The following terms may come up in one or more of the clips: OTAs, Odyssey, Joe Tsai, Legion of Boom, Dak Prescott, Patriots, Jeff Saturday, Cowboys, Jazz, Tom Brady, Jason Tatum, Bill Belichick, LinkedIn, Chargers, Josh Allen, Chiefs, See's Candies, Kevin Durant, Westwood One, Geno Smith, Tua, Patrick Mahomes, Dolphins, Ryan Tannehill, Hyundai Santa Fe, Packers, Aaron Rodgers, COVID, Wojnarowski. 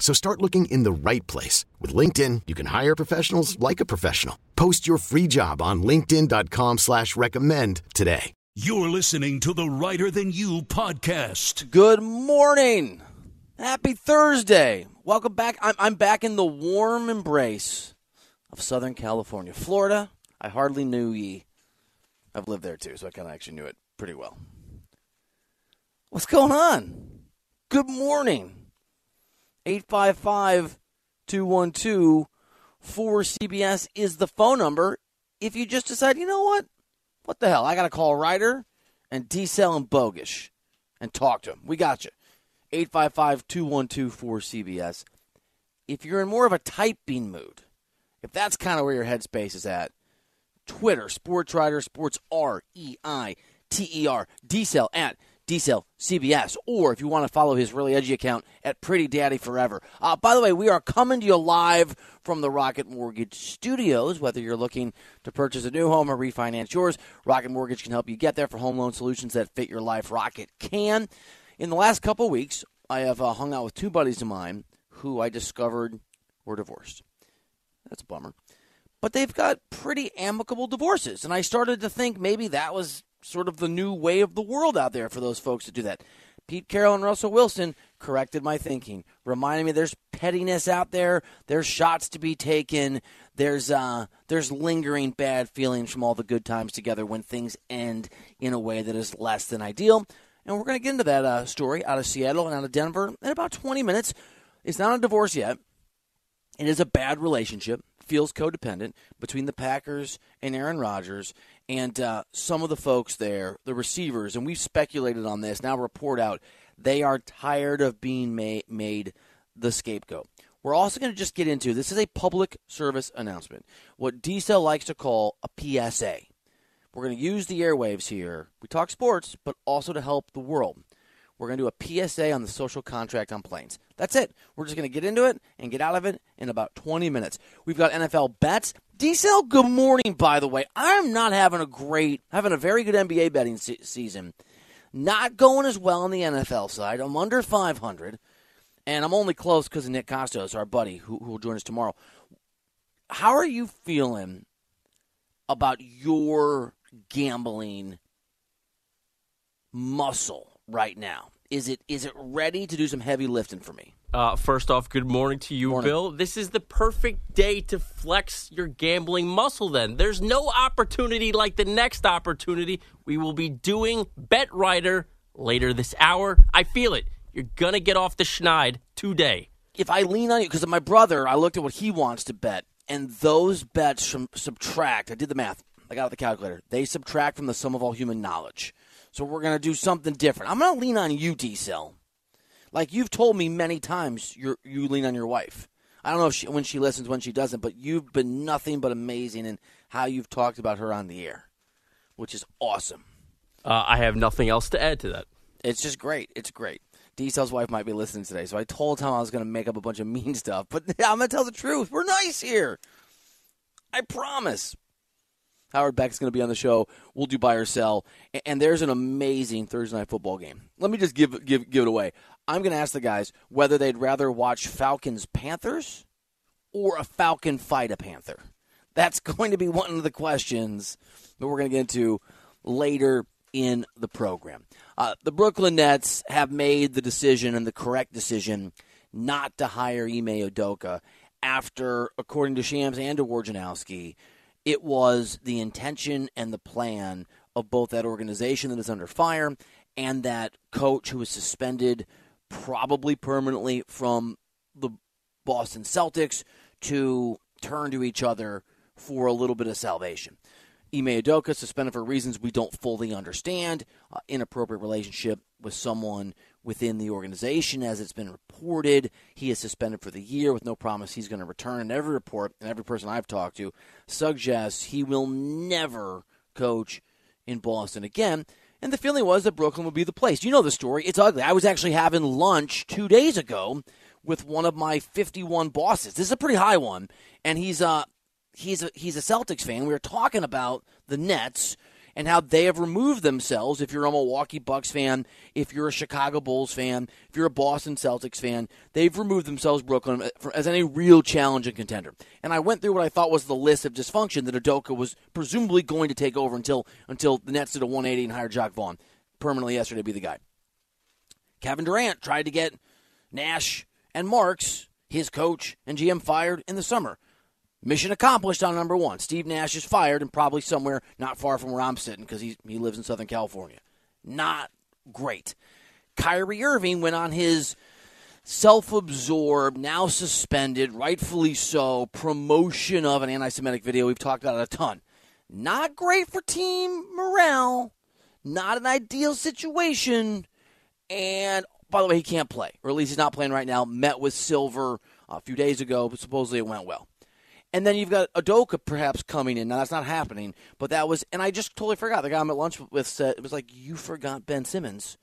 So start looking in the right place. With LinkedIn, you can hire professionals like a professional. Post your free job on linkedin.com/recommend today. You're listening to the Writer Than You podcast. Good morning. Happy Thursday. Welcome back. I'm back in the warm embrace of Southern California. Florida, I hardly knew ye. I've lived there too, so I kind of actually knew it pretty well. What's going on? Good morning. 855-212-4CBS is the phone number. If you just decide, you know what the hell? I got to call Ryder and D-Cell and Bogish and talk to them. We got you. 855-212-4CBS. If you're in more of a typing mood, if that's kind of where your headspace is at, Twitter, SportsRyder, Sports R-E-I-T-E-R, D-Cell at D-Cell CBS, or if you want to follow his really edgy account at Pretty Daddy Forever. By the way, we are coming to you live from the Rocket Mortgage Studios. Whether you're looking to purchase a new home or refinance yours, Rocket Mortgage can help you get there for home loan solutions that fit your life. Rocket can. In the last couple of weeks, I have hung out with two buddies of mine who I discovered were divorced. That's a bummer. But they've got pretty amicable divorces, and I started to think maybe that was sort of the new way of the world out there for those folks to do that. Pete Carroll and Russell Wilson corrected my thinking, reminding me there's pettiness out there, there's shots to be taken, there's lingering bad feelings from all the good times together when things end in a way that is less than ideal. And we're going to get into that story out of Seattle and out of Denver in about 20 minutes. It's not a divorce yet. It is a bad relationship, feels codependent, between the Packers and Aaron Rodgers and some of the folks there, the receivers, and we've speculated on this, now report out, they are tired of being made the scapegoat. We're also going to just get into, this is a public service announcement, what D-Cell likes to call a PSA. We're going to use the airwaves here. We talk sports, but also to help the world. We're going to do a PSA on the social contract on planes. That's it. We're just going to get into it and get out of it in about 20 minutes. We've got NFL bets. D-Cell, good morning, by the way. I'm not having a very good NBA betting season. Not going as well on the NFL side. I'm under 500, and I'm only close because of Nick Costos, our buddy, who will join us tomorrow. How are you feeling about your gambling muscle right now? Is it ready to do some heavy lifting for me? First off, good morning to you, morning, Bill. This is the perfect day to flex your gambling muscle then. There's no opportunity like the next opportunity. We will be doing Bet Rider later this hour. I feel it. You're going to get off the schneid today. If I lean on you, because my brother, I looked at what he wants to bet, and those bets subtract. I did the math. I got out the calculator. They subtract from the sum of all human knowledge. So we're going to do something different. I'm going to lean on you, D-Cell. Like you've told me many times you lean on your wife. I don't know if when she listens, when she doesn't, but you've been nothing but amazing in how you've talked about her on the air, which is awesome. I have nothing else to add to that. It's just great. It's great. D-Cell's wife might be listening today, so I told him I was going to make up a bunch of mean stuff, but I'm going to tell the truth. We're nice here. I promise. Howard Beck's going to be on the show. We'll do buy or sell. And there's an amazing Thursday night football game. Let me just give it away. I'm going to ask the guys whether they'd rather watch Falcons-Panthers or a Falcon fight a Panther. That's going to be one of the questions that we're going to get into later in the program. The Brooklyn Nets have made the decision, and the correct decision, not to hire Ime Udoka after, according to Shams and to Wojnarowski, it was the intention and the plan of both that organization that is under fire and that coach who was suspended probably permanently from the Boston Celtics to turn to each other for a little bit of salvation. Ime Udoka suspended for reasons we don't fully understand, inappropriate relationship with someone within the organization, as it's been reported. He is suspended for the year with no promise he's going to return. And every report and every person I've talked to suggests he will never coach in Boston again. And the feeling was that Brooklyn would be the place. You know the story. It's ugly. I was actually having lunch 2 days ago with one of my 51 bosses. This is a pretty high one, and he's a Celtics fan. We were talking about the Nets and how they have removed themselves. If you're a Milwaukee Bucks fan, if you're a Chicago Bulls fan, if you're a Boston Celtics fan, they've removed themselves, Brooklyn, as any real challenge and contender. And I went through what I thought was the list of dysfunction that Udoka was presumably going to take over until the Nets did a 180 and hired Jacques Vaughn permanently yesterday to be the guy. Kevin Durant tried to get Nash and Marks, his coach and GM, fired in the summer. Mission accomplished on number one. Steve Nash is fired and probably somewhere not far from where I'm sitting because he lives in Southern California. Not great. Kyrie Irving went on his self-absorbed, now suspended, rightfully so, promotion of an anti-Semitic video. We've talked about it a ton. Not great for team morale. Not an ideal situation. And, by the way, he can't play, or at least he's not playing right now. Met with Silver a few days ago, but supposedly it went well. And then you've got Udoka perhaps coming in. Now, that's not happening, but that was – and I just totally forgot. The guy I'm at lunch with said – it was like, you forgot Ben Simmons,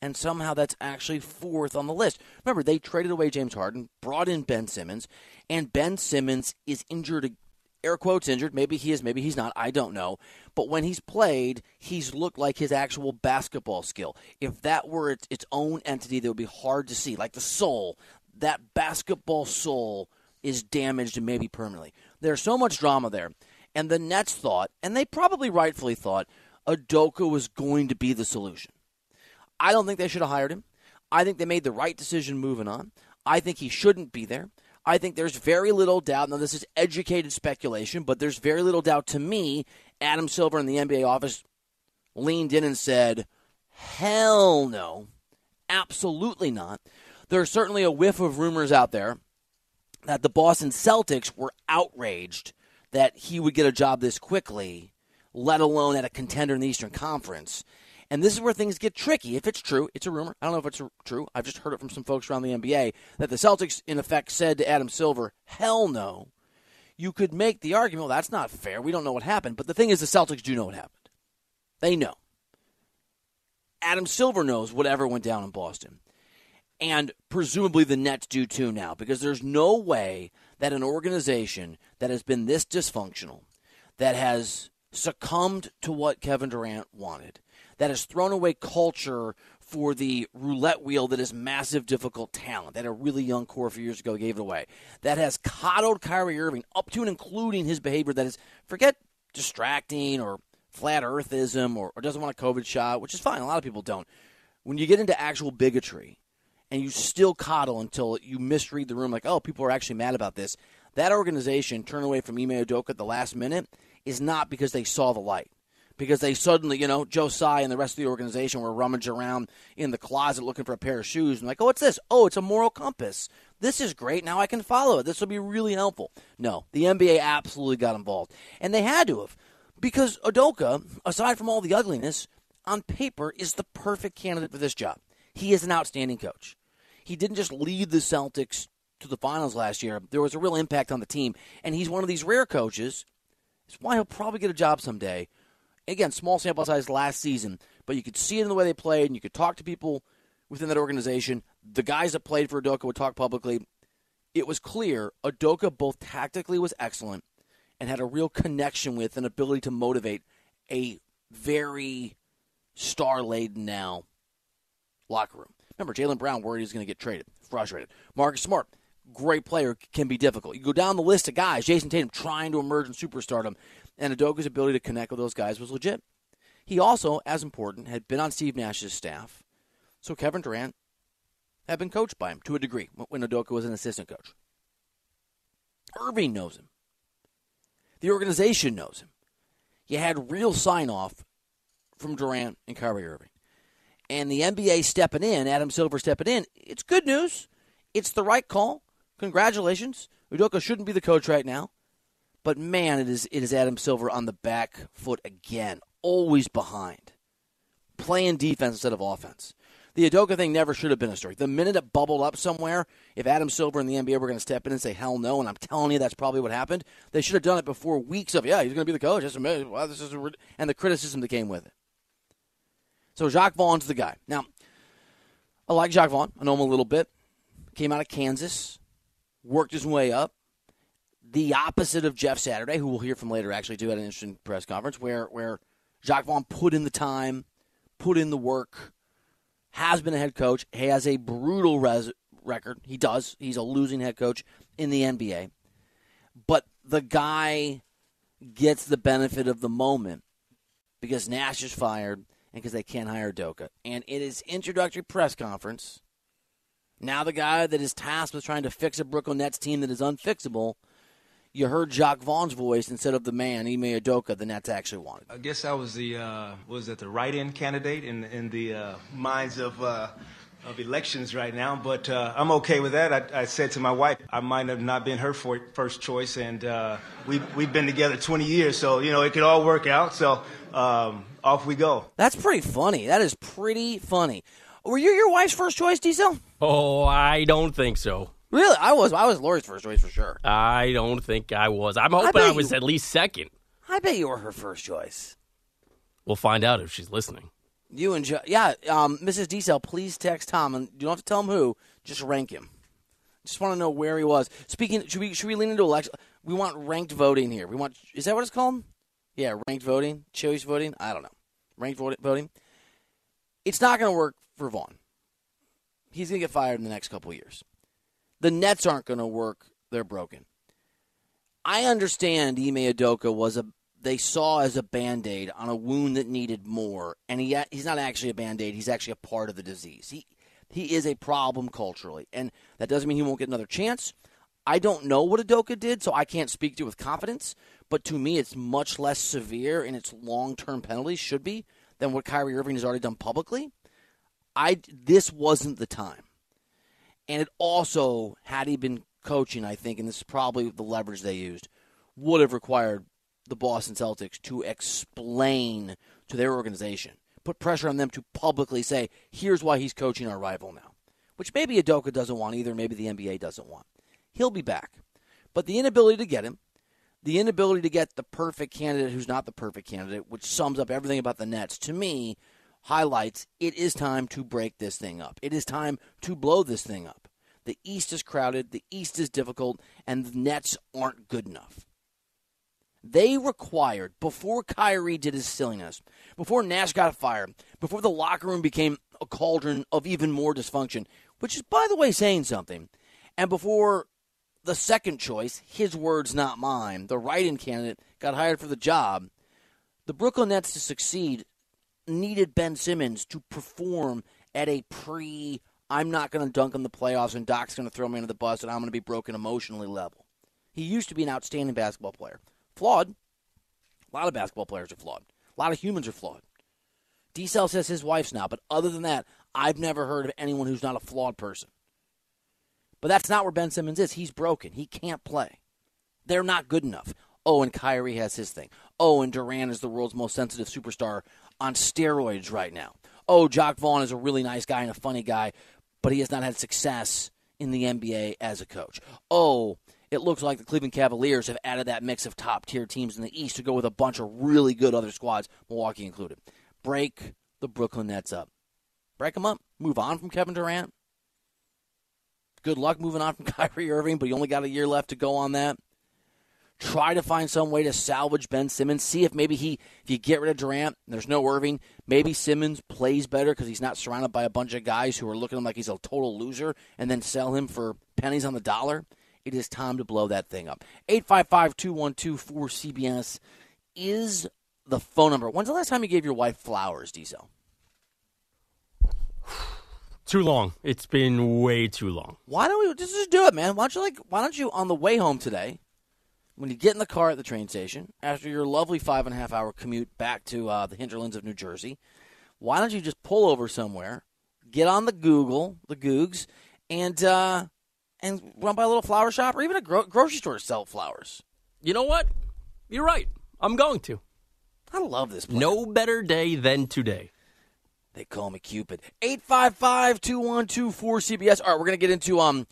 and somehow that's actually fourth on the list. Remember, they traded away James Harden, brought in Ben Simmons, and Ben Simmons is injured – air quotes injured. Maybe he is, maybe he's not. I don't know. But when he's played, he's looked like his actual basketball skill. If that were its own entity, that would be hard to see. Like the soul, that basketball soul – is damaged and maybe permanently. There's so much drama there. And the Nets thought, and they probably rightfully thought, Udoka was going to be the solution. I don't think they should have hired him. I think they made the right decision moving on. I think he shouldn't be there. I think there's very little doubt. Now, this is educated speculation, but there's very little doubt to me. Adam Silver in the NBA office leaned in and said, hell no, absolutely not. There's certainly a whiff of rumors out there that the Boston Celtics were outraged that he would get a job this quickly, let alone at a contender in the Eastern Conference. And this is where things get tricky. If it's true, it's a rumor. I don't know if it's true. I've just heard it from some folks around the NBA that the Celtics, in effect, said to Adam Silver, hell no. You could make the argument, well, that's not fair. We don't know what happened. But the thing is, the Celtics do know what happened. They know. Adam Silver knows whatever went down in Boston. And presumably the Nets do too now, because there's no way that an organization that has been this dysfunctional, that has succumbed to what Kevin Durant wanted, that has thrown away culture for the roulette wheel that is massive, difficult talent, that a really young core a few years ago gave it away, that has coddled Kyrie Irving up to and including his behavior that is, forget distracting or flat earthism or doesn't want a COVID shot, which is fine. A lot of people don't. When you get into actual bigotry, and you still coddle until you misread the room like, oh, people are actually mad about this. That organization turn away from Ime Udoka at the last minute is not because they saw the light. Because they suddenly, Joe Tsai and the rest of the organization were rummaging around in the closet looking for a pair of shoes. And like, oh, what's this? Oh, it's a moral compass. This is great. Now I can follow it. This will be really helpful. No, the NBA absolutely got involved. And they had to have. Because Udoka, aside from all the ugliness, on paper is the perfect candidate for this job. He is an outstanding coach. He didn't just lead the Celtics to the finals last year. There was a real impact on the team, and he's one of these rare coaches. It's why he'll probably get a job someday. Again, small sample size last season, but you could see it in the way they played, and you could talk to people within that organization. The guys that played for Udoka would talk publicly. It was clear Udoka both tactically was excellent and had a real connection with and ability to motivate a very star-laden now locker room. Remember, Jaylen Brown worried he's going to get traded, frustrated. Marcus Smart, great player, can be difficult. You go down the list of guys, Jason Tatum trying to emerge in superstardom, and Udoka's ability to connect with those guys was legit. He also, as important, had been on Steve Nash's staff, so Kevin Durant had been coached by him to a degree when Udoka was an assistant coach. Irving knows him. The organization knows him. You had real sign-off from Durant and Kyrie Irving. And the NBA stepping in, Adam Silver stepping in, it's good news. It's the right call. Congratulations. Udoka shouldn't be the coach right now. But, man, it is Adam Silver on the back foot again, always behind, playing defense instead of offense. The Udoka thing never should have been a story. The minute it bubbled up somewhere, if Adam Silver and the NBA were going to step in and say, hell no, and I'm telling you that's probably what happened, they should have done it before weeks of, yeah, he's going to be the coach. That's amazing. Wow, this is and the criticism that came with it. So Jacques Vaughn's the guy. Now, I like Jacques Vaughn. I know him a little bit. Came out of Kansas, worked his way up. The opposite of Jeff Saturday, who we'll hear from later actually too at an interesting press conference, where Jacques Vaughn put in the time, put in the work, has been a head coach, has a brutal record. He does. He's a losing head coach in the NBA. But the guy gets the benefit of the moment because Nash is fired and because they can't hire Udoka. And in his introductory press conference, now the guy that is tasked with trying to fix a Brooklyn Nets team that is unfixable, you heard Jacques Vaughn's voice instead of the man, Ime Udoka, the Nets actually wanted. I guess I was the write-in candidate in the minds of elections right now, but I'm okay with that. I said to my wife, I might have not been her first choice, and we've been together 20 years, so, you know, it could all work out, so off we go. That's pretty funny. That is pretty funny. Were you your wife's first choice, Diesel? Oh, I don't think so. Really? I was Lori's first choice for sure. I don't think I was. I'm hoping I was at least second. I bet you were her first choice. We'll find out if she's listening. You and Mrs. Diesel, please text Tom, and you don't have to tell him who. Just rank him. Just want to know where he was. Speaking, should we lean into election? We want ranked voting here. We want. Is that what it's called? Yeah, ranked voting, choice voting. I don't know. Ranked voting. It's not going to work for Vaughn. He's going to get fired in the next couple of years. The Nets aren't going to work. They're broken. I understand Ime Udoka they saw as a Band-Aid on a wound that needed more, and he's not actually a Band-Aid. He's actually a part of the disease. He is a problem culturally, and that doesn't mean he won't get another chance. I don't know what Udoka did, so I can't speak to it with confidence, but to me it's much less severe, and its long-term penalties should be than what Kyrie Irving has already done publicly. This wasn't the time. And it also, had he been coaching, I think, and this is probably the leverage they used, would have required the Boston Celtics to explain to their organization, put pressure on them to publicly say, here's why he's coaching our rival now, which maybe Udoka doesn't want either, maybe the NBA doesn't want. He'll be back. But the inability to get him, the inability to get the perfect candidate who's not the perfect candidate, which sums up everything about the Nets, to me, highlights, it is time to break this thing up. It is time to blow this thing up. The East is crowded, the East is difficult, and the Nets aren't good enough. They required, before Kyrie did his silliness, before Nash got fired, before the locker room became a cauldron of even more dysfunction, which is, by the way, saying something, and before the second choice, his words not mine, the write-in candidate got hired for the job, the Brooklyn Nets to succeed needed Ben Simmons to perform at a I'm not going to dunk in the playoffs and Doc's going to throw me under the bus and I'm going to be broken emotionally level. He used to be an outstanding basketball player. Flawed. A lot of basketball players are flawed. A lot of humans are flawed. D-Cell says his wife's not, but other than that, I've never heard of anyone who's not a flawed person. But that's not where Ben Simmons is. He's broken. He can't play. They're not good enough. Oh, and Kyrie has his thing. Oh, and Durant is the world's most sensitive superstar on steroids right now. Oh, Jacques Vaughn is a really nice guy and a funny guy, but he has not had success in the NBA as a coach. Oh, it looks like the Cleveland Cavaliers have added that mix of top-tier teams in the East to go with a bunch of really good other squads, Milwaukee included. Break the Brooklyn Nets up. Break them up. Move on from Kevin Durant. Good luck moving on from Kyrie Irving, but you only got a year left to go on that. Try to find some way to salvage Ben Simmons. See if maybe if you get rid of Durant, and there's no Irving, maybe Simmons plays better because he's not surrounded by a bunch of guys who are looking at him like he's a total loser, and then sell him for pennies on the dollar. It is time to blow that thing up. 855-212-4CBS is the phone number. When's the last time you gave your wife flowers, Diesel? Too long. It's been way too long. Why don't we just do it, man? Why don't you on the way home today, when you get in the car at the train station, after your lovely 5.5-hour commute back to the hinterlands of New Jersey, why don't you just pull over somewhere, get on the Google, the Googs, and run by a little flower shop or even a grocery store to sell flowers? You know what? You're right. I'm going to. I love this plan. No better day than today. They call me Cupid. 855-2124-CBS. All right, we're going to get into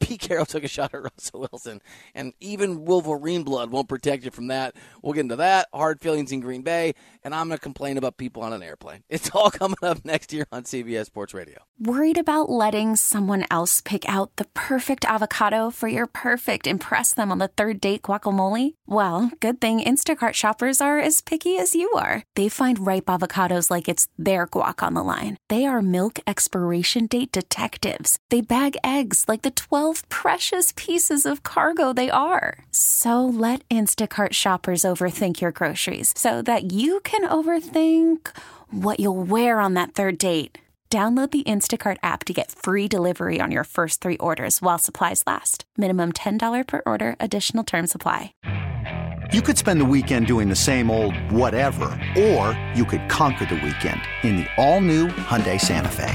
Pete Carroll took a shot at Russell Wilson, and even Wolverine blood won't protect you from that. We'll get into that, hard feelings in Green Bay, and I'm going to complain about people on an airplane. It's all coming up next year on CBS Sports Radio. Worried about letting someone else pick out the perfect avocado for your perfect impress-them-on-the-third-date guacamole? Well, good thing Instacart shoppers are as picky as you are. They find ripe avocados like it's their guac on the line. They are milk expiration date detectives. They bag eggs like the 12 precious pieces of cargo they are. So let Instacart shoppers overthink your groceries so that you can overthink what you'll wear on that third date. Download the Instacart app to get free delivery on your first 3 orders while supplies last. Minimum $10 per order. Additional terms apply. You could spend the weekend doing the same old whatever, or you could conquer the weekend in the all-new Hyundai Santa Fe.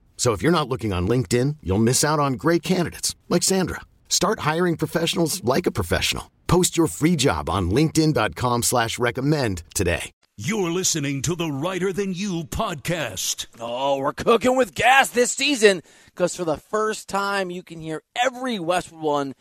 So if you're not looking on LinkedIn, you'll miss out on great candidates like Sandra. Start hiring professionals like a professional. Post your free job on LinkedIn.com/recommend today. You're listening to the Writer Than You podcast. Oh, we're cooking with gas this season because for the first time, you can hear every Westwood One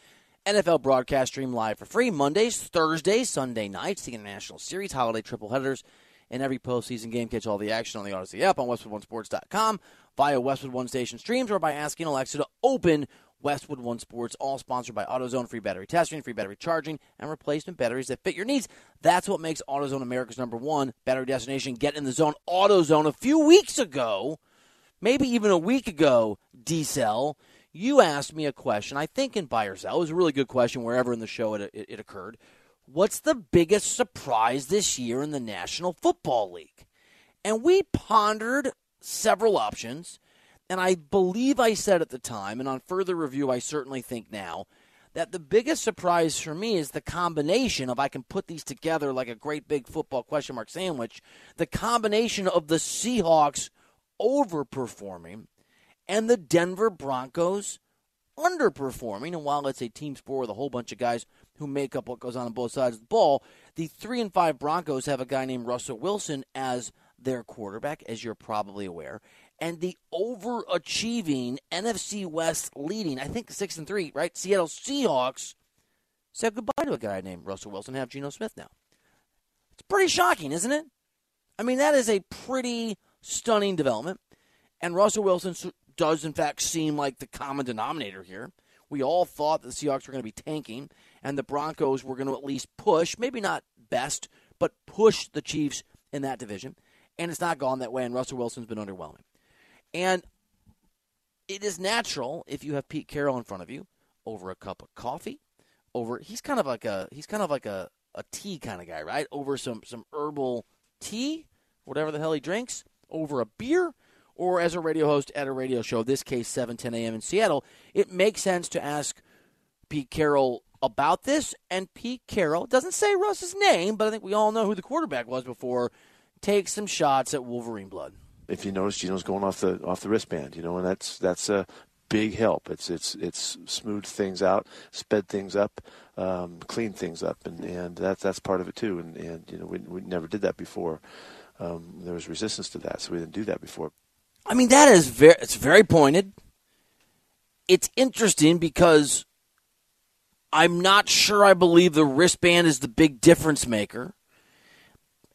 NFL broadcast stream live for free Mondays, Thursdays, Sunday nights, the International Series, holiday triple headers, and every postseason game. Catch all the action on the Odyssey app on WestwoodOneSports.com. Via Westwood One Station streams or by asking Alexa to open Westwood One Sports, all sponsored by AutoZone, free battery testing, free battery charging, and replacement batteries that fit your needs. That's what makes AutoZone America's #1 battery destination. Get in the zone, AutoZone. A few weeks ago, maybe even a week ago, D-Cell, you asked me a question, I think in Buy or Sell. It was a really good question wherever in the show it occurred. What's the biggest surprise this year in the National Football League? And we pondered several options, and I believe I said at the time, and on further review I certainly think now, that the biggest surprise for me is the combination of, I can put these together like a great big football question mark sandwich, the combination of the Seahawks overperforming and the Denver Broncos underperforming. And while it's a team sport with a whole bunch of guys who make up what goes on both sides of the ball, the 3-5 Broncos have a guy named Russell Wilson as their quarterback, as you're probably aware, and the overachieving NFC West leading, I think 6-3, right? Seattle Seahawks said goodbye to a guy named Russell Wilson and have Geno Smith now. It's pretty shocking, isn't it? I mean, that is a pretty stunning development, and Russell Wilson does, in fact, seem like the common denominator here. We all thought that the Seahawks were going to be tanking, and the Broncos were going to at least push, maybe not best, but push the Chiefs in that division. And it's not gone that way, and Russell Wilson's been underwhelming. And it is natural, if you have Pete Carroll in front of you, over a cup of coffee, he's kind of like a tea kind of guy, right? Over some herbal tea, whatever the hell he drinks, over a beer, or as a radio host at a radio show, this case 7:10 a.m. in Seattle, it makes sense to ask Pete Carroll about this. And Pete Carroll doesn't say Russ's name, but I think we all know who the quarterback was before. Take some shots at Wolverine blood. If you notice, Geno's going off the wristband, and that's a big help. It's smoothed things out, sped things up, cleaned things up, and that's part of it too. And we never did that before. There was resistance to that, so we didn't do that before. I mean, that is it's very pointed. It's interesting because I'm not sure I believe the wristband is the big difference maker.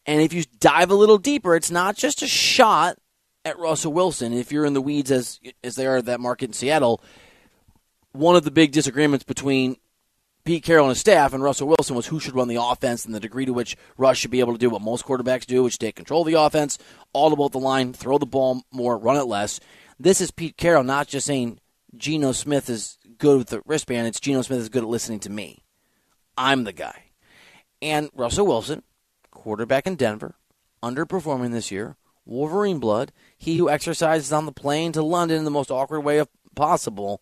And if you dive a little deeper, it's not just a shot at Russell Wilson. If you're in the weeds as they are at that market in Seattle, one of the big disagreements between Pete Carroll and his staff and Russell Wilson was who should run the offense and the degree to which Russ should be able to do what most quarterbacks do, which take control of the offense, all about the line, throw the ball more, run it less. This is Pete Carroll not just saying Geno Smith is good with the wristband. It's Geno Smith is good at listening to me. I'm the guy. And Russell Wilson, quarterback in Denver, underperforming this year, Wolverine blood, he who exercises on the plane to London in the most awkward way possible,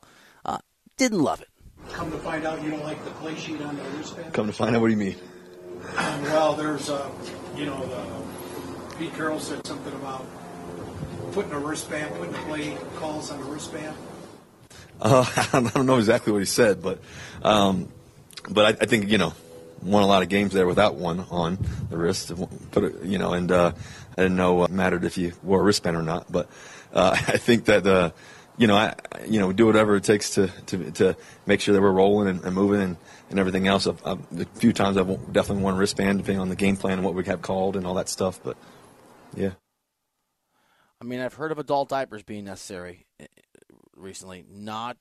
didn't love it. Come to find out you don't like the play sheet on the wristband? Come to find out, what do you mean? Well, there's, Pete Carroll said something about putting the play calls on the wristband. I don't know exactly what he said, but I think, won a lot of games there without one on the wrist, and I didn't know it mattered if you wore a wristband or not, but I think that, do whatever it takes to make sure that we're rolling and moving and everything else. A few times I've definitely won wristband, depending on the game plan and what we have called and all that stuff, but yeah. I mean, I've heard of adult diapers being necessary recently, not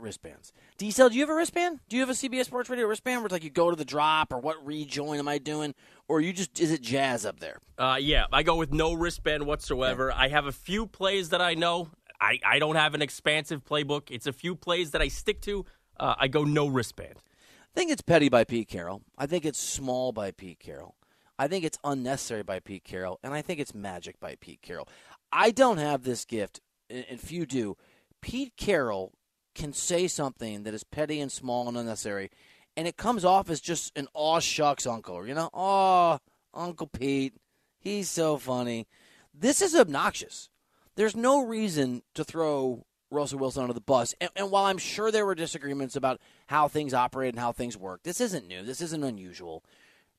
wristbands. D-Cell, do you have a wristband? Do you have a CBS Sports Radio wristband where it's like you go to the drop or what rejoin am I doing? Or you just, is it Jazz up there? Yeah, I go with no wristband whatsoever. Yeah. I have a few plays that I know. I don't have an expansive playbook. It's a few plays that I stick to. I go no wristband. I think it's petty by Pete Carroll. I think it's small by Pete Carroll. I think it's unnecessary by Pete Carroll. And I think it's magic by Pete Carroll. I don't have this gift, and few do. Pete Carroll can say something that is petty and small and unnecessary, and it comes off as just an aw shucks uncle. Oh, Uncle Pete, he's so funny. This is obnoxious. There's no reason to throw Russell Wilson under the bus. And while I'm sure there were disagreements about how things operate and how things work, this isn't new. This isn't unusual.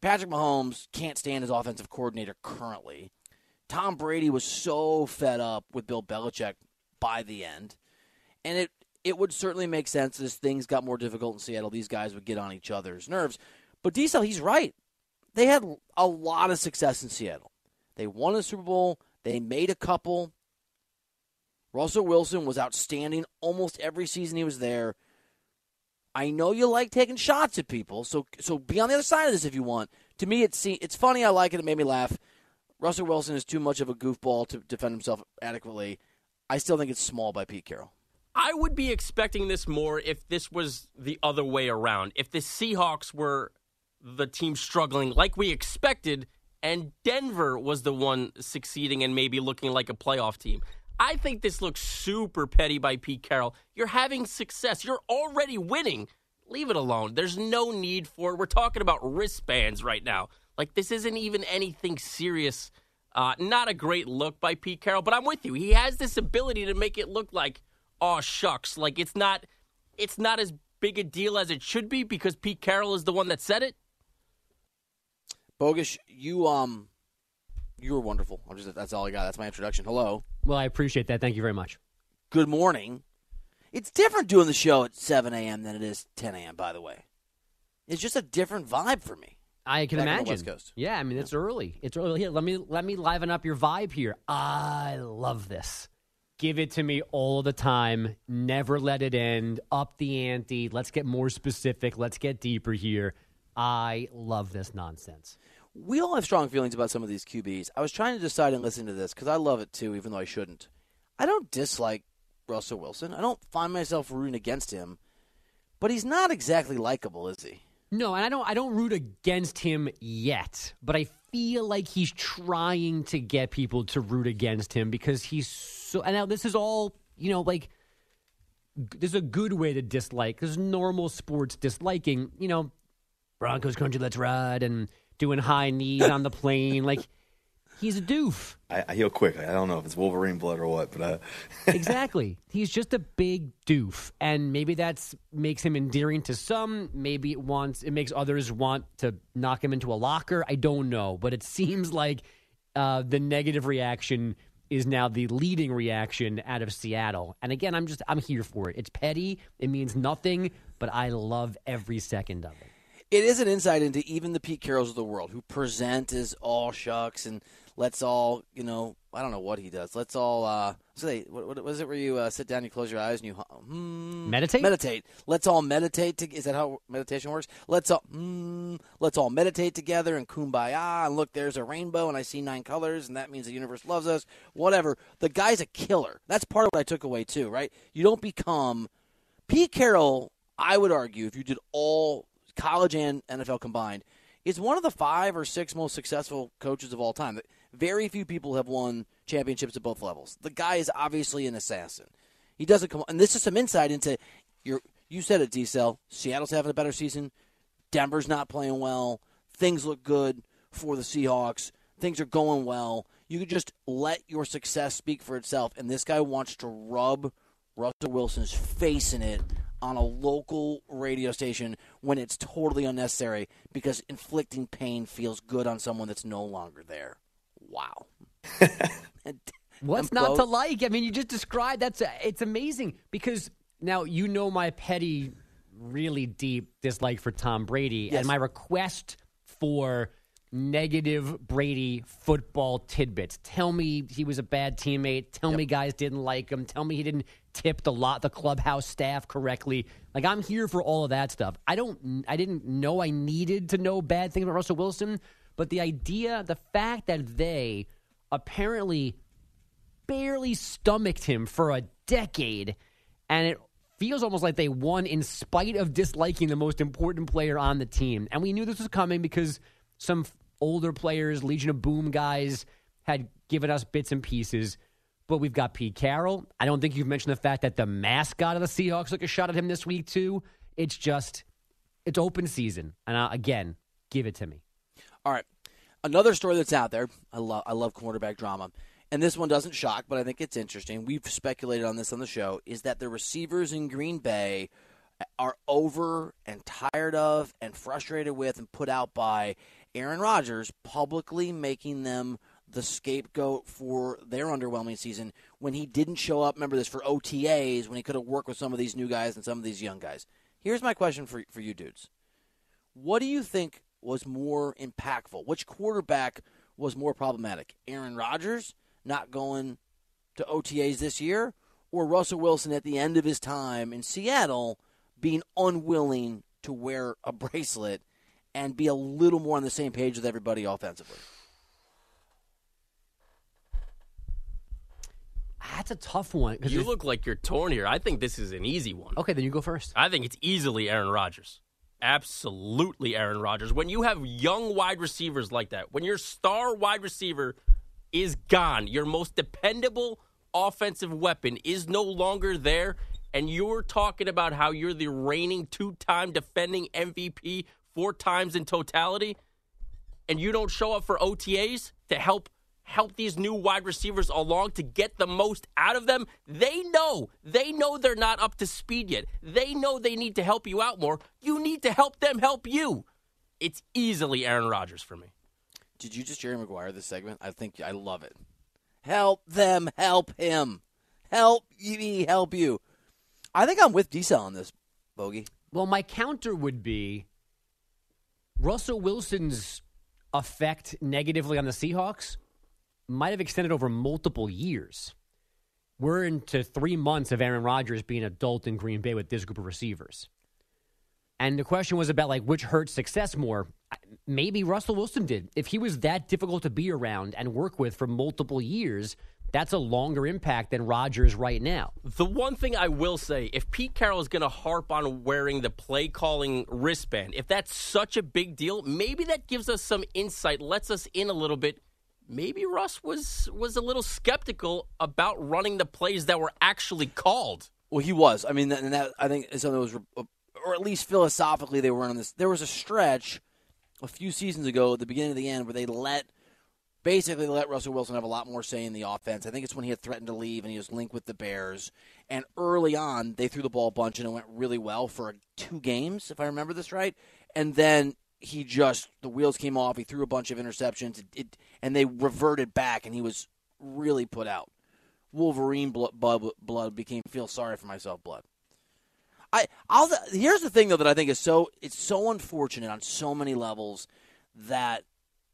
Patrick Mahomes can't stand his offensive coordinator currently. Tom Brady was so fed up with Bill Belichick by the end. And it would certainly make sense as things got more difficult in Seattle. These guys would get on each other's nerves. But D-Cell, he's right. They had a lot of success in Seattle. They won a Super Bowl. They made a couple. Russell Wilson was outstanding almost every season he was there. I know you like taking shots at people, so be on the other side of this if you want. To me, it's funny. I like it. It made me laugh. Russell Wilson is too much of a goofball to defend himself adequately. I still think it's small by Pete Carroll. I would be expecting this more if this was the other way around. If the Seahawks were the team struggling like we expected and Denver was the one succeeding and maybe looking like a playoff team. I think this looks super petty by Pete Carroll. You're having success. You're already winning. Leave it alone. There's no need for it. We're talking about wristbands right now. Like, this isn't even anything serious. Not a great look by Pete Carroll, but I'm with you. He has this ability to make it look like, oh, shucks, like it's not as big a deal as it should be because Pete Carroll is the one that said it. Bogish, you were wonderful. That's all I got. That's my introduction. Hello. Well, I appreciate that. Thank you very much. Good morning. It's different doing the show at 7 a.m. than it is 10 a.m., by the way. It's just a different vibe for me. I can imagine. On the West Coast. Yeah, I mean, it's early. It's early. Here, let me liven up your vibe here. I love this. Give it to me all the time. Never let it end. Up the ante. Let's get more specific. Let's get deeper here. I love this nonsense. We all have strong feelings about some of these QBs. I was trying to decide and listen to this because I love it too, even though I shouldn't. I don't dislike Russell Wilson. I don't find myself rooting against him. But he's not exactly likable, is he? No, and I don't root against him yet, but I feel like he's trying to get people to root against him because he's so. And now this is all, like there's a good way to dislike. There's normal sports disliking, Broncos country, let's ride, and doing high knees on the plane. Like, he's a doof. I heal quick. I don't know if it's Wolverine blood or what, but exactly. He's just a big doof, and maybe that makes him endearing to some. Maybe it makes others want to knock him into a locker. I don't know, but it seems like the negative reaction is now the leading reaction out of Seattle. And again, I'm here for it. It's petty. It means nothing, but I love every second of it. it is an insight into even the Pete Carrolls of the world, who present as all shucks and let's all, you know, I don't know what he does. Let's all, what was it where you sit down, you close your eyes, and you meditate? Meditate. Let's all meditate. Is that how meditation works? Let's all meditate together and kumbaya, and look, there's a rainbow, and I see nine colors, and that means the universe loves us, whatever. The guy's a killer. That's part of what I took away too, right? You don't become – Pete Carroll, I would argue, if you did all college and NFL combined, is one of the 5 or 6 most successful coaches of all time. Very few people have won championships at both levels. The guy is obviously an assassin. He doesn't come – and this is some insight into – you said it, D-Cell. Seattle's having a better season. Denver's not playing well. Things look good for the Seahawks. Things are going well. You could just let your success speak for itself, and this guy wants to rub Russell Wilson's face in it on a local radio station when it's totally unnecessary because inflicting pain feels good on someone that's no longer there. Wow. What's not to like? I mean, you just described it's amazing because now you know my petty, really deep dislike for Tom Brady. Yes. And my request for negative Brady football tidbits. Tell me he was a bad teammate. Tell me guys didn't like him. Tell me he didn't tip the clubhouse staff correctly. Like, I'm here for all of that stuff. I didn't know I needed to know bad things about Russell Wilson. But the fact that they apparently barely stomached him for a decade, and it feels almost like they won in spite of disliking the most important player on the team. And we knew this was coming because some older players, Legion of Boom guys, had given us bits and pieces. But we've got Pete Carroll. I don't think you've mentioned the fact that the mascot of the Seahawks took a shot at him this week, too. It's just, it's open season. And again, give it to me. All right. Another story that's out there. I love quarterback drama. And this one doesn't shock, but I think it's interesting. We've speculated on this on the show, is that the receivers in Green Bay are over and tired of and frustrated with and put out by Aaron Rodgers publicly making them the scapegoat for their underwhelming season when he didn't show up, remember this, for OTAs, when he could have worked with some of these new guys and some of these young guys. Here's my question for you dudes. What do you think was more impactful? Which quarterback was more problematic? Aaron Rodgers not going to OTAs this year, or Russell Wilson at the end of his time in Seattle being unwilling to wear a bracelet and be a little more on the same page with everybody offensively? That's a tough one. You look like you're torn here. I think this is an easy one. Okay, then you go first. I think it's easily Aaron Rodgers. Absolutely Aaron Rodgers. When you have young wide receivers like that, when your star wide receiver is gone, your most dependable offensive weapon is no longer there, and you're talking about how you're the reigning 2-time defending MVP 4 times in totality, and you don't show up for OTAs to help these new wide receivers along to get the most out of them. They know they're not up to speed yet. They know they need to help you out more. You need to help them help you. It's easily Aaron Rodgers for me. Did you just Jerry Maguire this segment? I think I love it. Help them help him. Help me help you. I think I'm with D-Cell on this, Bogey. Well, my counter would be Russell Wilson's effect negatively on the Seahawks might have extended over multiple years. We're into 3 months of Aaron Rodgers being adult in Green Bay with this group of receivers. And the question was about, like, which hurt success more. Maybe Russell Wilson did. If he was that difficult to be around and work with for multiple years, that's a longer impact than Rodgers right now. The one thing I will say, if Pete Carroll is going to harp on wearing the play-calling wristband, if that's such a big deal, maybe that gives us some insight, lets us in a little bit. Maybe Russ was a little skeptical about running the plays that were actually called. Well, he was. I mean, and that I think is something that was, or at least philosophically, they were on this. There was a stretch a few seasons ago, at the beginning of the end, where they let Russell Wilson have a lot more say in the offense. I think it's when he had threatened to leave and he was linked with the Bears. And early on, they threw the ball a bunch and it went really well for 2 games, if I remember this right. And then he just, the wheels came off. He threw a bunch of interceptions and they reverted back and he was really put out. Wolverine blood became feel sorry for myself blood. Here's the thing, though, that I think is it's so unfortunate on so many levels that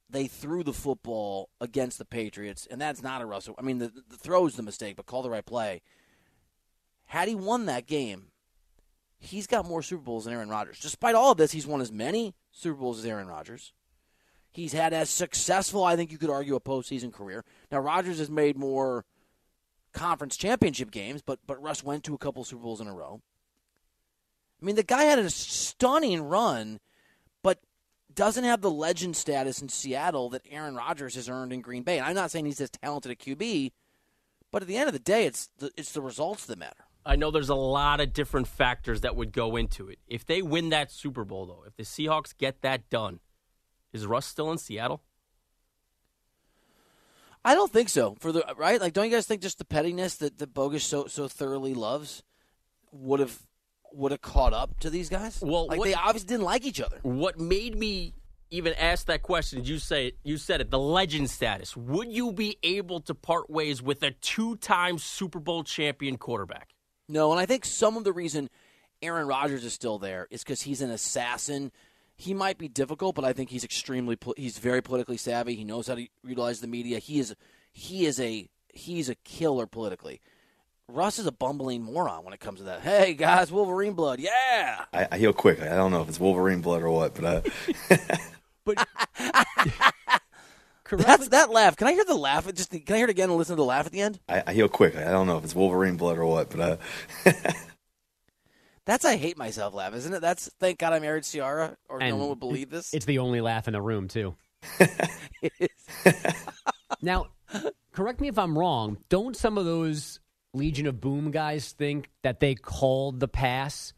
they threw the football against the Patriots, and that's not a Russell. I mean, the throw's the mistake, but call the right play. Had he won that game, he's got more Super Bowls than Aaron Rodgers. Despite all of this, he's won as many Super Bowls as Aaron Rodgers. He's had as successful, I think you could argue, a postseason career. Now, Rodgers has made more conference championship games, but Russ went to a couple Super Bowls in a row. I mean, the guy had a stunning run, but doesn't have the legend status in Seattle that Aaron Rodgers has earned in Green Bay. And I'm not saying he's as talented a QB, but at the end of the day, it's the results that matter. I know there's a lot of different factors that would go into it. If they win that Super Bowl, though, if the Seahawks get that done, is Russ still in Seattle? I don't think so. Right? Like, don't you guys think just the pettiness that Bogus so thoroughly loves would have caught up to these guys? Well, like, they obviously didn't like each other. What made me even ask that question? You said it. The legend status. Would you be able to part ways with a two-time Super Bowl champion quarterback? No, and I think some of the reason Aaron Rodgers is still there is because he's an assassin. He might be difficult, but I think he's very politically savvy. He knows how to utilize the media. He's a killer politically. Russ is a bumbling moron when it comes to that. Hey guys, Wolverine blood, yeah. I heal quick. I don't know if it's Wolverine blood or what, but That's that laugh. Can I hear the laugh? Can I hear it again and listen to the laugh at the end? I heal quick. I don't know if it's Wolverine blood or what, but That's I hate myself laugh, isn't it? That's thank God I married Ciara, or and no one would believe this. It's the only laugh in the room, too. It is. Now, correct me if I'm wrong. Don't some of those Legion of Boom guys think that they called the pass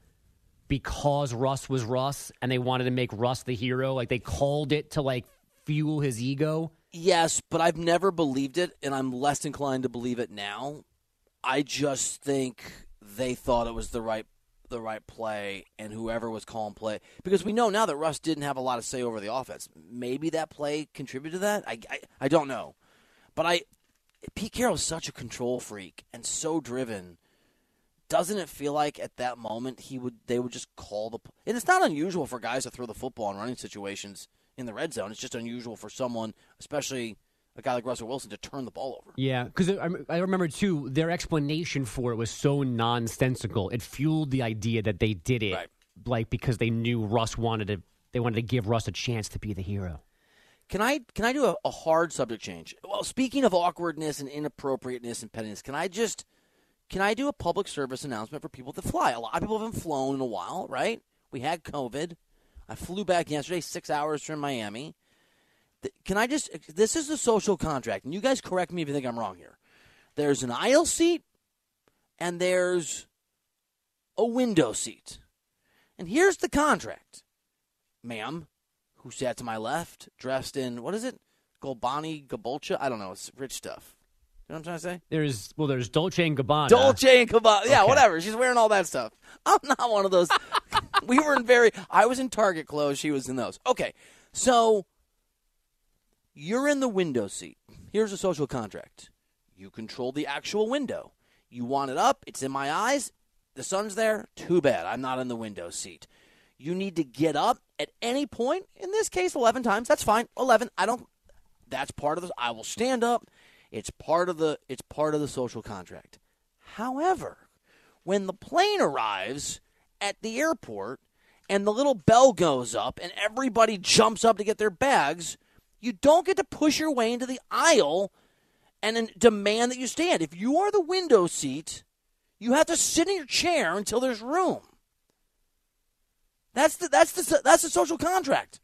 because Russ was Russ, and they wanted to make Russ the hero? Like, they called it to, like, fuel his ego? Yes, but I've never believed it, and I'm less inclined to believe it now. I just think they thought it was the right play, and whoever was calling play, because we know now that Russ didn't have a lot of say over the offense. Maybe that play contributed to that. I don't know, but Pete Carroll is such a control freak and so driven. Doesn't it feel like at that moment they would just call the? And it's not unusual for guys to throw the football in running situations in the red zone. It's just unusual for someone, especially a guy like Russell Wilson, to turn the ball over. Yeah, because I remember, too, their explanation for it was so nonsensical. It fueled the idea that they did it, right, like, because they knew Russ wanted to give Russ a chance to be the hero. Can I do a hard subject change? Well, speaking of awkwardness and inappropriateness and pettiness, can I do a public service announcement for people that fly? A lot of people haven't flown in a while, right? We had COVID. I flew back yesterday, 6 hours from Miami. This is the social contract, and you guys correct me if you think I'm wrong here. There's an aisle seat, and there's a window seat. And here's the contract. Ma'am, who sat to my left, dressed in, what is it? Golbani, Gabolcha? I don't know. It's rich stuff. You know what I'm trying to say? There's Dolce & Gabbana. Yeah, okay. Whatever. She's wearing all that stuff. I'm not one of those. I was in Target clothes. She was in those. Okay, so you're in the window seat. Here's a social contract. You control the actual window. You want it up. It's in my eyes. The sun's there. Too bad. I'm not in the window seat. You need to get up at any point. In this case, 11 times. That's fine. 11. That's part of this. I will stand up. It's part of the social contract. However, when the plane arrives at the airport and the little bell goes up and everybody jumps up to get their bags, you don't get to push your way into the aisle and then demand that you stand. If you are the window seat, you have to sit in your chair until there's room. That's the social contract.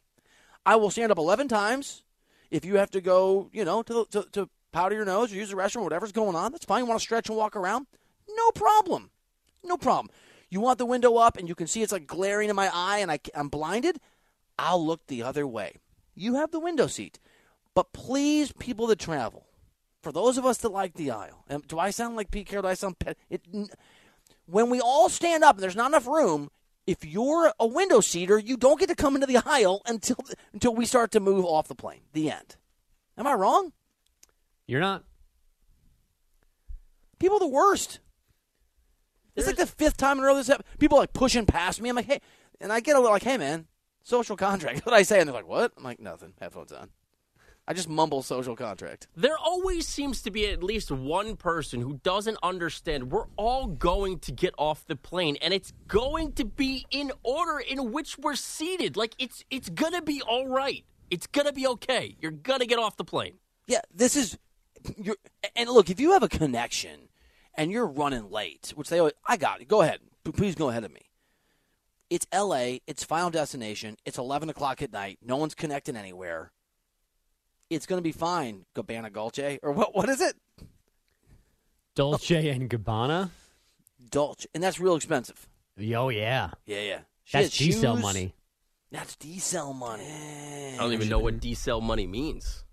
I will stand up 11 times. If you have to go, to powder your nose or use the restroom or whatever's going on, that's fine. You want to stretch and walk around? No problem. You want the window up and you can see it's like glaring in my eye and I'm blinded? I'll look the other way. You have the window seat. But please, people that travel, for those of us that like the aisle, and do I sound like Pete Carroll? Do I sound when we all stand up and there's not enough room, if you're a window seater, you don't get to come into the aisle until we start to move off the plane. The end. Am I wrong? You're not. People are the worst. It's like the fifth time in a row this happened. People are like pushing past me. I'm like, hey. And I get a little like, hey, man, social contract. What I say? And they're like, what? I'm like, nothing. Headphones on. I just mumble social contract. There always seems to be at least one person who doesn't understand we're all going to get off the plane, and it's going to be in order in which we're seated. Like, it's going to be all right. It's going to be okay. You're going to get off the plane. Yeah, this is – and look, if you have a connection and you're running late, which they always – I got it. Go ahead. Please go ahead of me. It's L.A. It's final destination. It's 11 o'clock at night. No one's connecting anywhere. It's going to be fine, Gabbana Dolce. Or what is it? Dolce and Gabbana? Dolce. And that's real expensive. Oh, yeah. Yeah, yeah. She that's D-cell money. That's D-cell money. Damn. I don't even know what D-cell money means.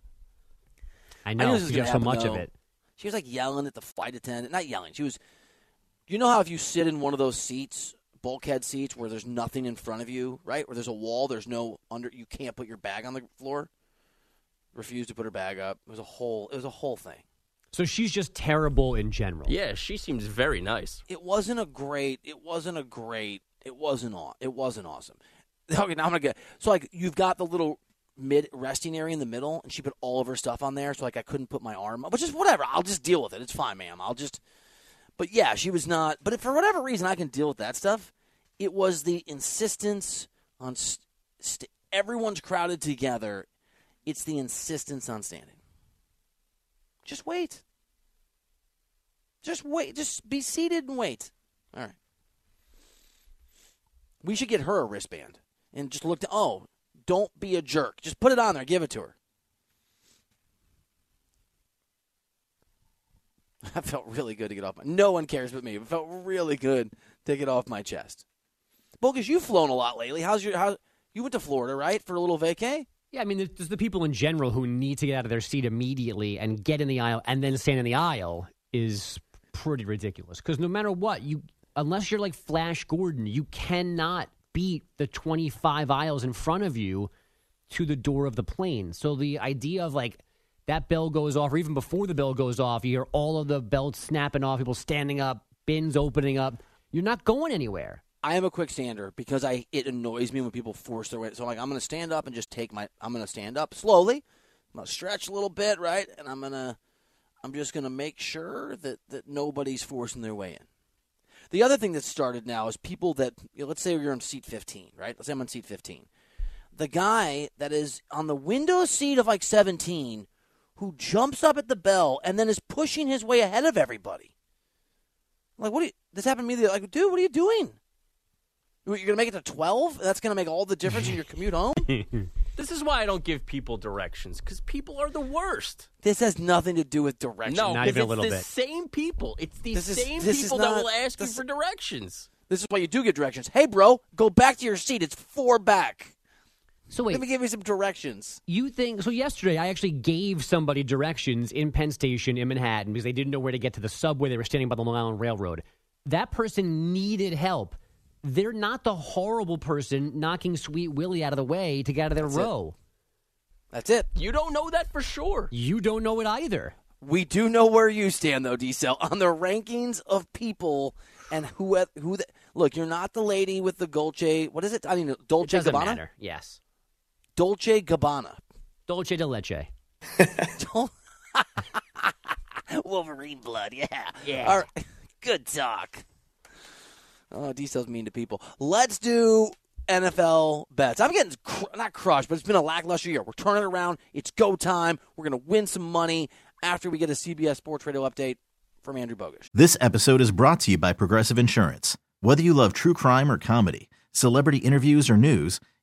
I know. She got so much of it. She was like yelling at the flight attendant. Not yelling. She was, you know how if you sit in one of those seats, bulkhead seats, where there's nothing in front of you, right? Where there's a wall, there's no under, you can't put your bag on the floor? Refused to put her bag up. It was a whole thing. So she's just terrible in general. Yeah, she seems very nice. It wasn't awesome. Okay, now I'm gonna get so like you've got the little mid resting area in the middle, and she put all of her stuff on there, so like I couldn't put my arm up, which is whatever. I'll just deal with it. It's fine, ma'am. But yeah, she was not. But if for whatever reason I can deal with that stuff, it was the insistence on everyone's crowded together. It's the insistence on standing. Just wait. Just wait. Just be seated and wait. All right. We should get her a wristband and just look to, oh, don't be a jerk. Just put it on there. Give it to her. I felt really good to get off my – no one cares but me. It felt really good to get off my chest. Bogus, you've flown a lot lately. You went to Florida, right, for a little vacay? Yeah, I mean, there's the people in general who need to get out of their seat immediately and get in the aisle and then stand in the aisle is pretty ridiculous. Because no matter what, unless you're like Flash Gordon, you cannot beat the 25 aisles in front of you to the door of the plane. So the idea of like that bell goes off, or even before the bell goes off, you hear all of the belts snapping off, people standing up, bins opening up. You're not going anywhere. I am a quick stander because it annoys me when people force their way. So I'm like, I'm going to stand up slowly. I'm going to stretch a little bit, right? And I'm just going to make sure that nobody's forcing their way in. The other thing that's started now is people that, you know, let's say you're on seat 15, right? Let's say I'm on seat 15. The guy that is on the window seat of like 17 who jumps up at the bell and then is pushing his way ahead of everybody. Like, this happened to me. Like, dude, what are you doing? You're going to make it to 12? That's going to make all the difference in your commute home? This is why I don't give people directions, because people are the worst. This has nothing to do with directions. No, not even a little bit. It's the same people. It's these same people that will ask you for directions. This is why you do get directions. Hey, bro, go back to your seat. It's 4 back. So wait. Let me give you some directions. So yesterday I actually gave somebody directions in Penn Station in Manhattan because they didn't know where to get to the subway. They were standing by the Long Island Railroad. That person needed help. They're not the horrible person knocking Sweet Willie out of the way to get out of their row. That's it. You don't know that for sure. You don't know it either. We do know where you stand, though, D-Cell, on the rankings of people and who. Look, you're not the lady with the Dolce. What is it? I mean, Dolce Gabbana? It doesn't matter, yes. Dolce Gabbana. Dolce de leche. Wolverine blood, yeah. Yeah. All right. Good talk. Oh, D-Cell's mean to people. Let's do NFL bets. I'm getting not crushed, but it's been a lackluster year. We're turning it around. It's go time. We're going to win some money after we get a CBS Sports Radio update from Andrew Bogusch. This episode is brought to you by Progressive Insurance. Whether you love true crime or comedy, celebrity interviews or news,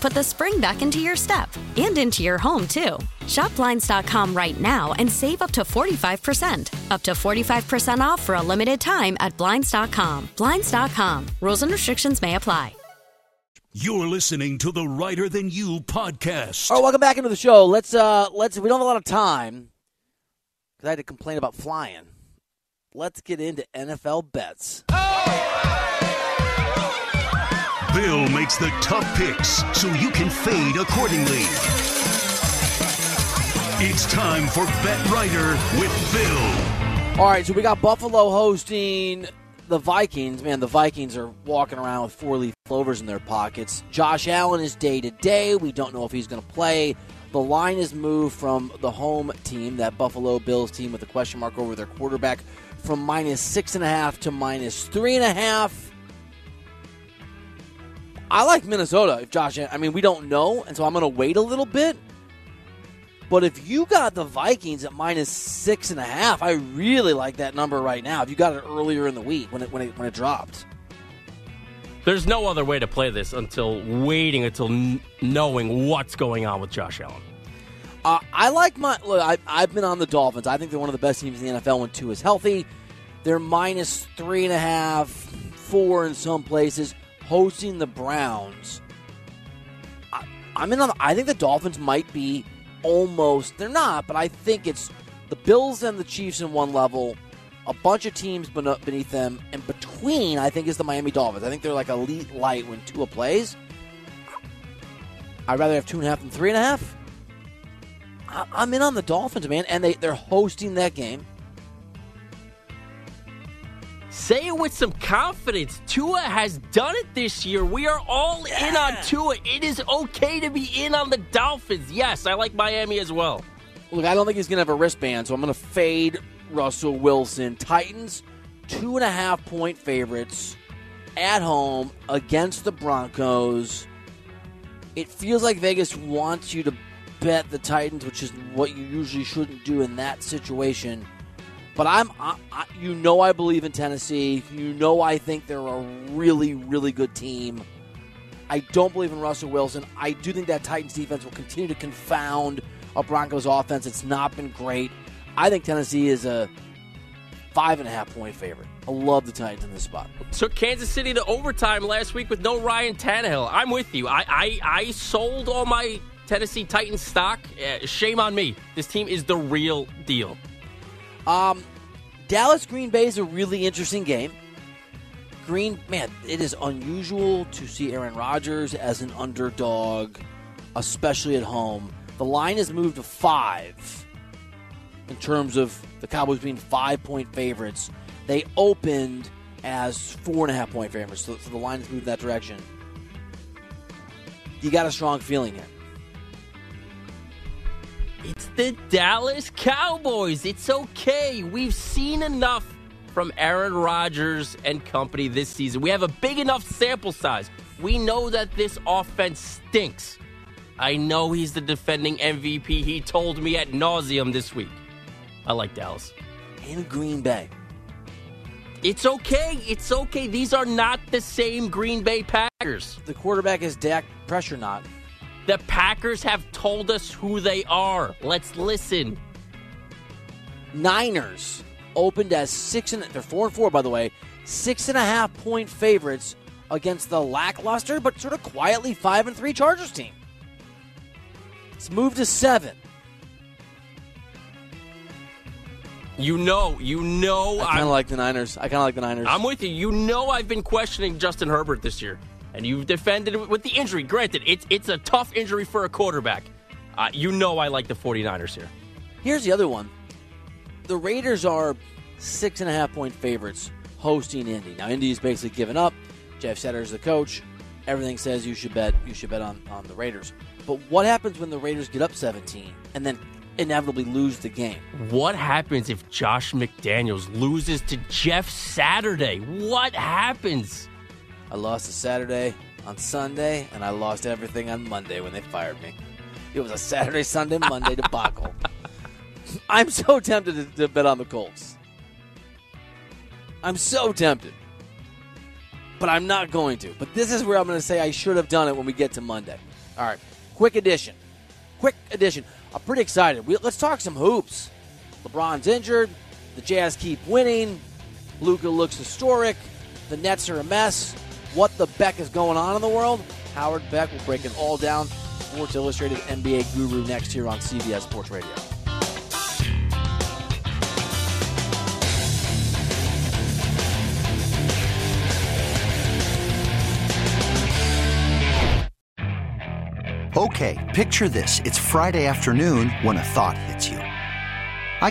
put the spring back into your step. And into your home, too. Shop Blinds.com right now and save up to 45%. Up to 45% off for a limited time at Blinds.com. Blinds.com. Rules and restrictions may apply. You're listening to the Writer Than You podcast. All right, welcome back into the show. Let's we don't have a lot of time because I had to complain about flying. Let's get into NFL bets. Oh! Bill makes the tough picks so you can fade accordingly. It's time for Bet Writer with Bill. All right, so we got Buffalo hosting the Vikings. Man, the Vikings are walking around with four-leaf clovers in their pockets. Josh Allen is day-to-day. We don't know if he's going to play. The line is moved from the home team, that Buffalo Bills team with a question mark over their quarterback, from -6.5 to -3.5. I like Minnesota if Josh Allen. I mean, we don't know, and so I'm going to wait a little bit. But if you got the Vikings at -6.5, I really like that number right now. If you got it earlier in the week when it dropped, there's no other way to play this until knowing what's going on with Josh Allen. I like my look. I've been on the Dolphins. I think they're one of the best teams in the NFL when Tua is healthy. They're -3.5, 4 in some places, hosting the Browns. I think the Dolphins might be. Almost, they're not, but I think it's the Bills and the Chiefs in one level, a bunch of teams beneath them, and between, I think, is the Miami Dolphins. I think they're like elite light when Tua plays. I'd rather have 2.5 than 3.5. I'm in on the Dolphins, man, and they're hosting that game. Say it with some confidence. Tua has done it this year. We are all in on Tua. It is okay to be in on the Dolphins. Yes, I like Miami as well. Look, I don't think he's going to have a wristband, so I'm going to fade Russell Wilson. Titans, 2.5-point favorites at home against the Broncos. It feels like Vegas wants you to bet the Titans, which is what you usually shouldn't do in that situation. But I believe in Tennessee. You know, I think they're a really, really good team. I don't believe in Russell Wilson. I do think that Titans defense will continue to confound a Broncos offense. It's not been great. I think Tennessee is a 5.5-point favorite. I love the Titans in this spot. Took Kansas City to overtime last week with no Ryan Tannehill. I'm with you. I sold all my Tennessee Titans stock. Shame on me. This team is the real deal. Dallas-Green Bay is a really interesting game. It is unusual to see Aaron Rodgers as an underdog, especially at home. The line has moved to 5 in terms of the Cowboys being 5-point favorites. They opened as 4.5-point favorites, so the line has moved in that direction. You got a strong feeling here. It's the Dallas Cowboys. It's okay. We've seen enough from Aaron Rodgers and company this season. We have a big enough sample size. We know that this offense stinks. I know he's the defending MVP. He told me ad nauseum this week. I like Dallas. And Green Bay. It's okay. These are not the same Green Bay Packers. Packers. The quarterback is Dak Prescott. The Packers have told us who they are. Let's listen. Niners opened as 4-4, by the way. 6.5-point favorites against the lackluster, but sort of quietly 5-3 Chargers team. It's moved to 7. You know. I kind of like the Niners. I'm with you. You know I've been questioning Justin Herbert this year, and you've defended it with the injury. Granted, it's a tough injury for a quarterback. You know I like the 49ers here. Here's the other one. The Raiders are 6.5-point favorites hosting Indy. Now, Indy's basically given up. Jeff Saturday is the coach. Everything says you should bet on the Raiders. But what happens when the Raiders get up 17 and then inevitably lose the game? What happens if Josh McDaniels loses to Jeff Saturday? What happens? I lost to Saturday on Sunday, and I lost everything on Monday when they fired me. It was a Saturday, Sunday, Monday debacle. I'm so tempted to bet on the Colts. I'm so tempted. But I'm not going to. But this is where I'm going to say I should have done it when we get to Monday. All right. Quick addition. I'm pretty excited. Let's talk some hoops. LeBron's injured. The Jazz keep winning. Luka looks historic. The Nets are a mess. What the Beck is going on in the world? Howard Beck will break it all down. Sports Illustrated NBA guru next here on CBS Sports Radio. Okay, picture this. It's Friday afternoon when a thought hits you. I